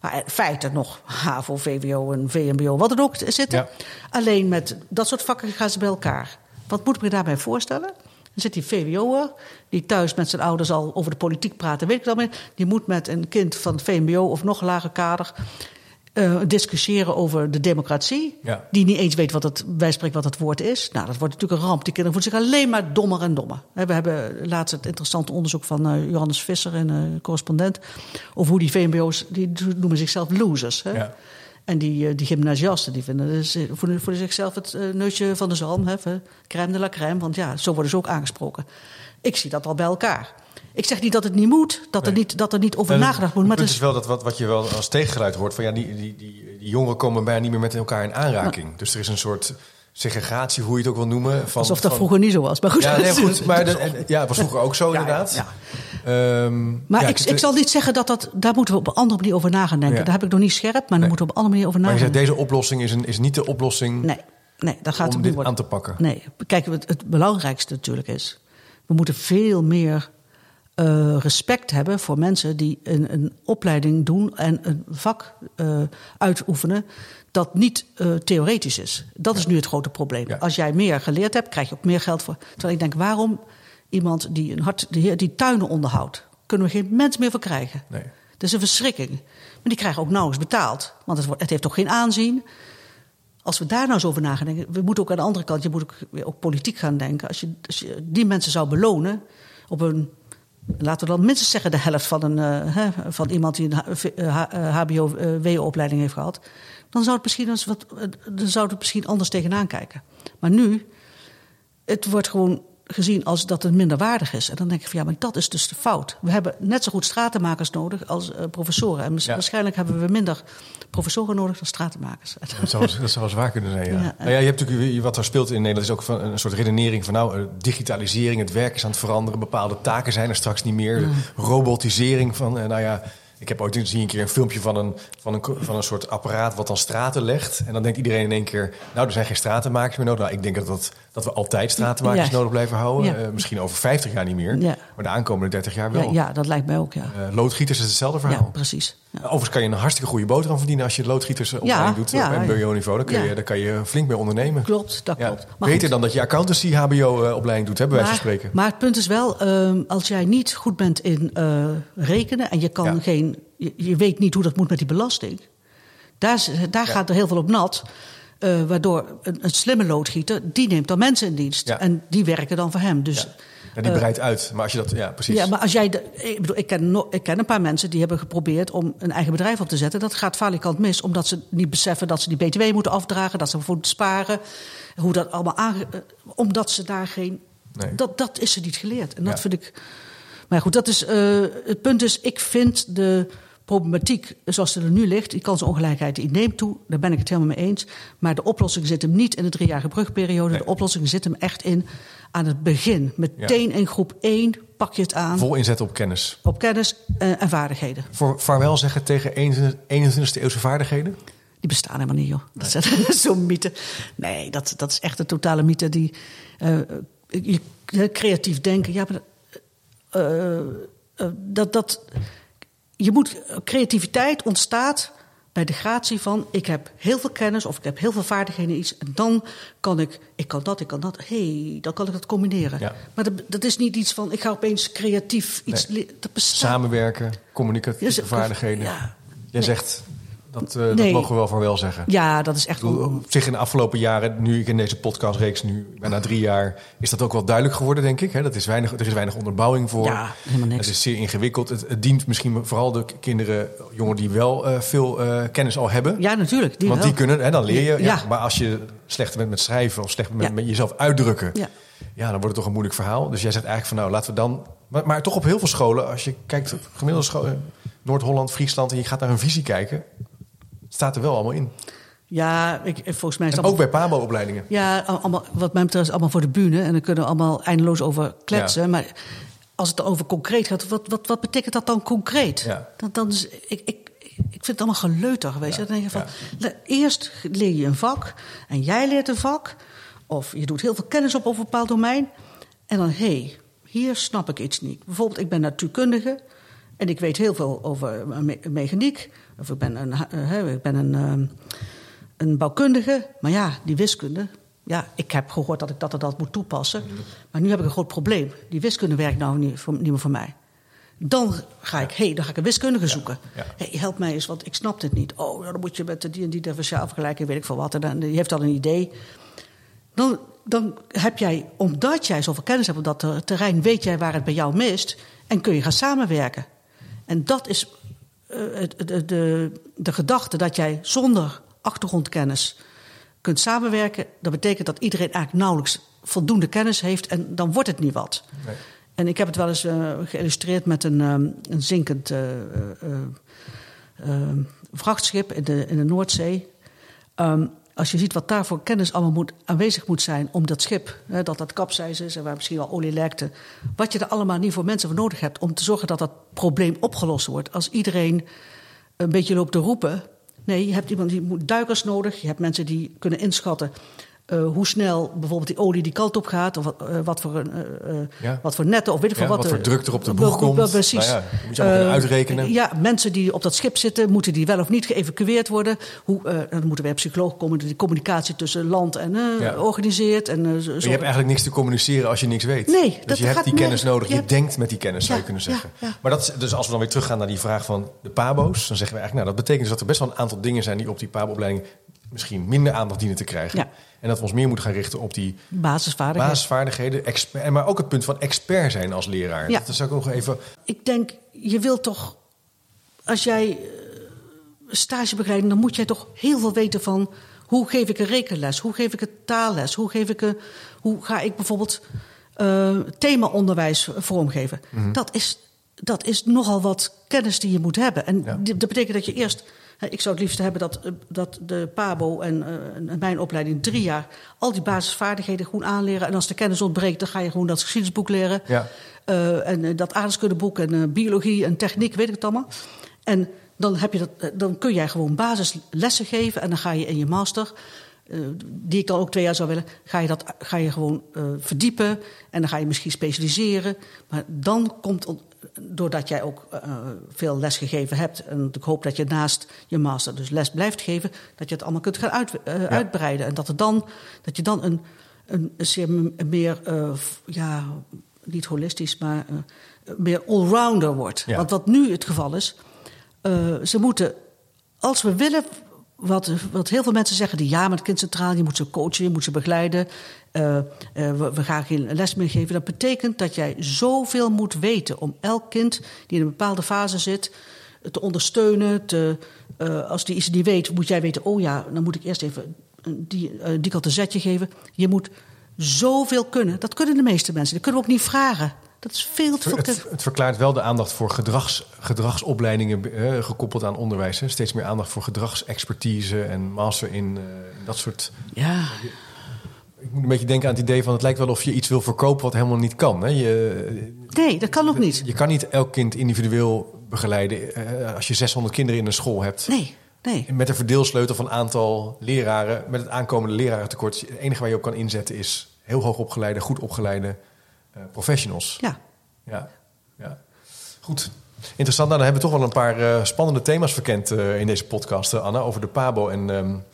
Maar in feite nog HAVO, VWO en VMBO, wat er ook zitten. Ja. Alleen met dat soort vakken gaan ze bij elkaar. Wat moet ik me daarbij voorstellen? Dan zit die VWO'er, die thuis met zijn ouders al over de politiek praten, weet ik dat meer. Die moet met een kind van het VMBO of nog lager kader discussiëren over de democratie. Ja. Die niet eens weet wat het woord is. Nou, dat wordt natuurlijk een ramp. Die kinderen voelen zich alleen maar dommer en dommer. We hebben laatst het interessante onderzoek van Johannes Visser, een correspondent, over hoe die VMBO's, die noemen zichzelf losers. Hè? Ja. En die gymnasiasten, die voelen zichzelf het neusje van de zalm. Hè? Crème de la crème, want ja, zo worden ze ook aangesproken. Ik zie dat al bij elkaar. Ik zeg niet dat het niet moet, dat er niet over nagedacht moet. Maar het is wel dat wat je wel als tegengeluid hoort, van ja, die jongeren komen bijna niet meer met elkaar in aanraking. Maar, dus er is een soort segregatie, hoe je het ook wil noemen. Alsof dat vroeger niet zo was. Maar goed, ja, nee, goed, maar het was vroeger ook zo, inderdaad. Ja, ja. Maar ja, ik zal niet zeggen dat daar moeten we op een andere manier over na gaan denken. Ja. Daar heb ik nog niet scherp, maar daar moeten we op een andere manier over na gaan denken. Maar je zegt, deze oplossing is niet de oplossing dat gaat om dit worden aan te pakken. Nee, kijk, het belangrijkste natuurlijk is, we moeten veel meer respect hebben voor mensen die een opleiding doen en een vak uitoefenen dat niet theoretisch is. Dat is nu het grote probleem. Ja. Als jij meer geleerd hebt, krijg je ook meer geld voor. Terwijl ik denk, waarom iemand die tuinen onderhoudt, kunnen we geen mens meer voor krijgen. Nee. Dat is een verschrikking. Maar die krijgen ook nauwelijks betaald. Want het heeft toch geen aanzien. Als we daar nou eens over na gaan denken, we moeten ook aan de andere kant, je moet ook politiek gaan denken. Als je die mensen zou belonen op een, laten we dan minstens zeggen de helft van van iemand die een HBO-WO-opleiding heeft gehad, dan zou het misschien anders tegenaan kijken. Maar nu, het wordt gewoon gezien als dat het minderwaardig is. En dan denk ik van ja, maar dat is dus de fout. We hebben net zo goed stratenmakers nodig als professoren. En waarschijnlijk hebben we minder professoren nodig dan stratenmakers. Dat zou zwaar kunnen zijn, ja. Nou ja, je hebt natuurlijk wat er speelt in Nederland is ook van een soort redenering van digitalisering, het werk is aan het veranderen, bepaalde taken zijn er straks niet meer. Robotisering van, ik heb ooit een keer een filmpje van een soort apparaat wat dan straten legt. En dan denkt iedereen in één keer, er zijn geen stratenmakers meer nodig. Nou, ik denk dat dat we altijd stratenmakers nodig blijven houden. Ja. Misschien over 50 jaar niet meer, maar de aankomende 30 jaar wel. Ja, dat lijkt mij ook, loodgieters is hetzelfde verhaal. Ja, precies. Ja. Overigens kan je een hartstikke goede boterham verdienen als je loodgieters opleiding doet op MBO-niveau. Daar kan je flink mee ondernemen. Klopt, dat klopt. Maar beter dan dat je accountancy HBO-opleiding doet, bij wijze van spreken. Maar het punt is wel, als jij niet goed bent in rekenen en je kan je weet niet hoe dat moet met die belasting. Daar gaat er heel veel op nat. Waardoor een slimme loodgieter, die neemt dan mensen in dienst. Ja. En die werken dan voor hem. Dus, ja, die breidt uit. Maar als je dat, precies. Ja, maar als jij, ik ken een paar mensen die hebben geprobeerd om een eigen bedrijf op te zetten. Dat gaat valikant mis, omdat ze niet beseffen dat ze die BTW moeten afdragen. Dat ze ervoor moeten sparen. Hoe dat allemaal omdat ze daar geen... Nee. Dat is ze niet geleerd. En dat vind ik... Maar goed, dat is, het punt is, ik vind de problematiek zoals die er nu ligt, die kansenongelijkheid, die neemt toe, daar ben ik het helemaal mee eens. Maar de oplossing zit hem niet in de 3-jarige brugperiode. Nee. De oplossing zit hem echt in aan het begin. Meteen in groep 1 pak je het aan. Vol inzet op kennis. Op kennis en vaardigheden. Voor vaarwel zeggen tegen 21e eeuwse vaardigheden? Die bestaan helemaal niet, joh. Nee. Dat is zo'n mythe. Nee, dat is echt een totale mythe. Die creatief denken, maar creativiteit ontstaat bij de gratie van ik heb heel veel kennis of ik heb heel veel vaardigheden in iets en dan kan ik kan dat. Dan kan ik dat combineren. Ja. Maar dat is niet iets van ik ga opeens creatief iets samenwerken, communicatieve vaardigheden. Ja. Jij zegt dat mogen we wel van wel zeggen. Ja, dat is echt... Op zich in de afgelopen jaren, nu ik in deze podcastreeks nu bijna 3 jaar... is dat ook wel duidelijk geworden, denk ik. Hè? Er is weinig onderbouwing voor. Ja, helemaal niks. Het is zeer ingewikkeld. Het dient misschien vooral de kinderen, jongeren die wel veel kennis al hebben. Ja, natuurlijk. Want die kunnen, dan leer je. Ja. Maar als je slechter bent met schrijven of slechter bent met jezelf uitdrukken... dan wordt het toch een moeilijk verhaal. Dus jij zegt eigenlijk van laten we dan... Maar toch op heel veel scholen, als je kijkt op gemiddelde scholen... Noord-Holland, Friesland, en je gaat naar hun visie kijken... staat er wel allemaal in. Ja, volgens mij is het allemaal... ook bij PABO-opleidingen. Ja, allemaal, wat mij betreft is allemaal voor de bühne. En dan kunnen we allemaal eindeloos over kletsen. Ja. Maar als het over concreet gaat, wat betekent dat dan concreet? Ja. Dan is, ik vind het allemaal geleuter geweest. Ja. Dan denk je van, eerst leer je een vak en jij leert een vak. Of je doet heel veel kennis op een bepaald domein. En dan, hier snap ik iets niet. Bijvoorbeeld, ik ben natuurkundige... En ik weet heel veel over mechaniek. Of ik ben een bouwkundige. Maar die wiskunde... ik heb gehoord dat ik dat en dat moet toepassen. Maar nu heb ik een groot probleem. Die wiskunde werkt nou niet meer voor mij. Dan ga ik, dan ga ik een wiskundige zoeken. Ja. Help mij eens, want ik snap dit niet. Dan moet je met die en die differentiaal vergelijken, weet ik veel wat. En dan, die heeft al een idee. Dan heb jij, omdat jij zoveel kennis hebt op dat terrein... weet jij waar het bij jou mist en kun je gaan samenwerken. En dat is de gedachte dat jij zonder achtergrondkennis kunt samenwerken. Dat betekent dat iedereen eigenlijk nauwelijks voldoende kennis heeft en dan wordt het niet wat. Nee. En ik heb het wel eens geïllustreerd met een zinkend vrachtschip in de Noordzee. Als je ziet wat daarvoor kennis allemaal aanwezig moet zijn om dat schip, dat kapseis is en waar misschien wel olie lekte, wat je er allemaal niet voor mensen voor nodig hebt om te zorgen dat dat probleem opgelost wordt. Als iedereen een beetje loopt te roepen, je hebt iemand die moet duikers nodig, je hebt mensen die kunnen inschatten hoe snel bijvoorbeeld die olie die kant op gaat of wat voor netten of weet ik veel wat voor druk er op de boeg komt. Precies. Moet je allemaal kunnen uitrekenen. Mensen die op dat schip zitten, moeten die wel of niet geëvacueerd worden? Dan moeten weer psychologen komen die communicatie tussen land en organiseert. Je hebt eigenlijk niks te communiceren als je niks weet. Nee, dus je hebt die kennis nodig. Je denkt met die kennis, zou je kunnen zeggen. Ja. Maar dus als we dan weer teruggaan naar die vraag van de PABO's, dan zeggen we eigenlijk, dat betekent dus dat er best wel een aantal dingen zijn die op die PABO-opleiding misschien minder aandacht dienen te krijgen. Ja. En dat we ons meer moeten gaan richten op die basisvaardigheden. Maar ook het punt van expert zijn als leraar. Ja. Dat zou ik nog even... Ik denk, je wilt toch... Als jij stage begeleidt, dan moet jij toch heel veel weten van... hoe geef ik een rekenles? Hoe geef ik een taalles? Hoe ga ik bijvoorbeeld themaonderwijs vormgeven? Mm-hmm. Dat is nogal wat kennis die je moet hebben. En dat betekent dat je eerst... Ik zou het liefst hebben dat de PABO en mijn opleiding 3 jaar... al die basisvaardigheden goed aanleren. En als de kennis ontbreekt, dan ga je gewoon dat geschiedenisboek leren. Ja. En dat aardrijkskundeboek en biologie en techniek, weet ik het allemaal. En dan kun jij gewoon basislessen geven. En dan ga je in je master die ik dan ook 2 jaar zou willen, ga je gewoon verdiepen. En dan ga je misschien specialiseren. Maar dan komt, doordat jij ook veel les gegeven hebt, en ik hoop dat je naast je master dus les blijft geven, dat je het allemaal kunt gaan uitbreiden. En dat je dan een meer, niet holistisch, maar meer allrounder wordt. Ja. Want wat nu het geval is, ze moeten, als we willen, wat heel veel mensen zeggen, die ja, maar het kind centraal, je moet ze coachen, je moet ze begeleiden. We gaan geen les meer geven. Dat betekent dat jij zoveel moet weten om elk kind die in een bepaalde fase zit te ondersteunen. Als die iets niet weet, moet jij weten, oh ja, dan moet ik eerst even die kant een zetje geven. Je moet zoveel kunnen. Dat kunnen de meeste mensen. Dat kunnen we ook niet vragen. Dat is veel te veel. Het verklaart wel de aandacht voor gedragsopleidingen gekoppeld aan onderwijs. Hè? Steeds meer aandacht voor gedragsexpertise en master in dat soort. Ja. Ik moet een beetje denken aan het idee van, het lijkt wel of je iets wil verkopen wat helemaal niet kan. Hè? Nee, dat kan ook niet. Je kan niet elk kind individueel begeleiden als je 600 kinderen in een school hebt. Nee. Met een verdeelsleutel van aantal leraren, met het aankomende lerarentekort. Het enige waar je op kan inzetten is heel hoog opgeleide, goed opgeleide professionals. Ja. Goed. Interessant. Nou, dan hebben we toch wel een paar spannende thema's verkend in deze podcast, Anna, over de PABO. En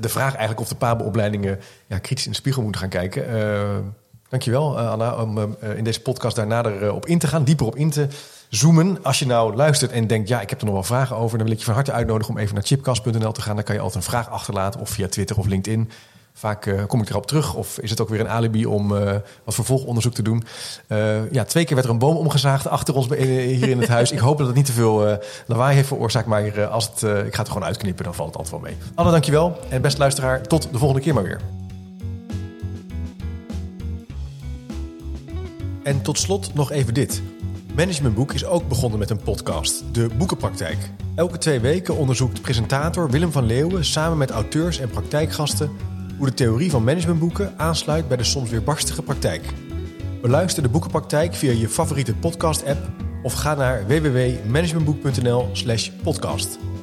de vraag eigenlijk of de PABO-opleidingen kritisch in de spiegel moeten gaan kijken. Dankjewel, Anna, om in deze podcast daar nader op in te gaan, dieper op in te zoomen. Als je nou luistert en denkt, ja, ik heb er nog wel vragen over, dan wil ik je van harte uitnodigen om even naar chipcast.nl te gaan. Dan kan je altijd een vraag achterlaten of via Twitter of LinkedIn. Vaak kom ik erop terug of is het ook weer een alibi om wat vervolgonderzoek te doen. 2 keer werd er een boom omgezaagd achter ons hier in het huis. Ik hoop dat het niet te veel lawaai heeft veroorzaakt. Maar ik ga het gewoon uitknippen, dan valt het antwoord mee. Anna, dankjewel. En beste luisteraar, tot de volgende keer maar weer. En tot slot nog even dit. Management Boek is ook begonnen met een podcast, De Boekenpraktijk. Elke 2 weken onderzoekt presentator Willem van Leeuwen samen met auteurs en praktijkgasten hoe de theorie van managementboeken aansluit bij de soms weerbarstige praktijk. Beluister De Boekenpraktijk via je favoriete podcast-app of ga naar www.managementboek.nl/podcast.